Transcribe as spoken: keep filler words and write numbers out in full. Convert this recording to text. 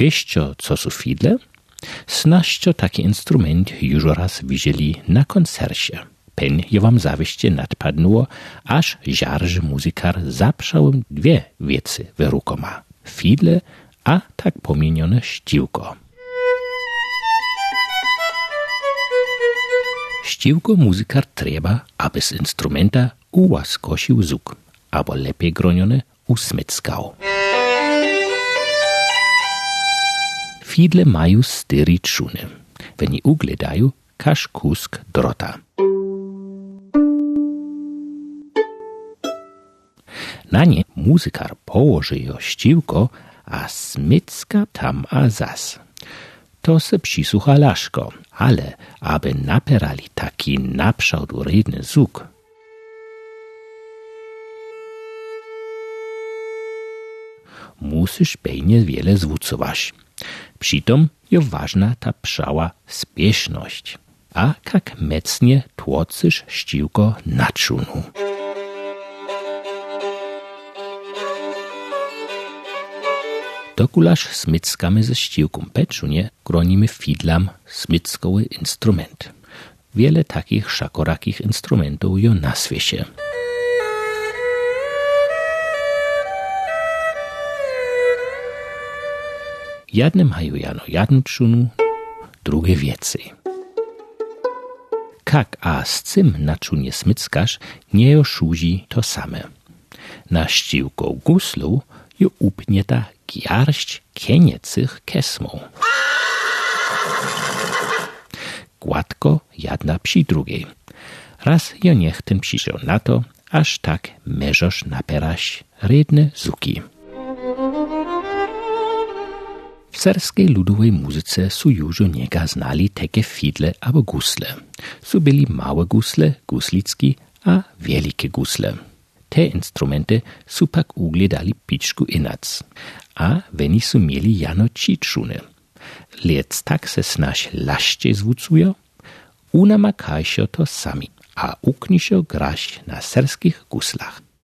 Wieszcie, co są fidle? Snaście taki instrument już raz widzieli na koncercie. Pen je wam zawiście nadpadnuło, aż żarży muzykar zaprzał dwie wiece w rukoma. Fidle, a tak pomienione ściółko. Ściółko muzykar trzeba, aby z instrumenta ułaskosił zuk, albo lepiej gronione usmyckał. Fidle mają cztery czuny. Weni ugledają każ kusk drota. Na nie muzykar położy jo ściółko, a smycka tam a zas. To se przysłucha laszko, ale aby napierali taki naprzodurydny zuk. Musisz pejnie wiele zwucować. Przytom je ważna ta przała spieszność. A jak mecnie tłocysz ściółko na czunu. Dokulaż smyckamy ze ściółką peczunie, gronimy fidlam smyckowy instrument. Wiele takich szakorakich instrumentów jo na świecie. Jedne mają jano jedną czunu, drugie więcej. Jak a z tym na czunie smyckasz, nie jo szuzi to same. Na ściółko guslu jo upnieta garść kieniecych kesmą. Gładko jedna przy drugiej. Raz jo niech ten przyszedł na to, aż tak meżosz napierać rydne zuki. W serskiej ludowej muzyce są już niega znali takie fidle albo gusle. Są byli małe gusle, guslicki, a wielkie gusle. Te instrumenty są pak ugledali piczku inac, a weni są mieli jano trzy czuny. Lec tak se snaś laście zwucują, unamakajsio to sami, a uknisio graś na serskich guslach.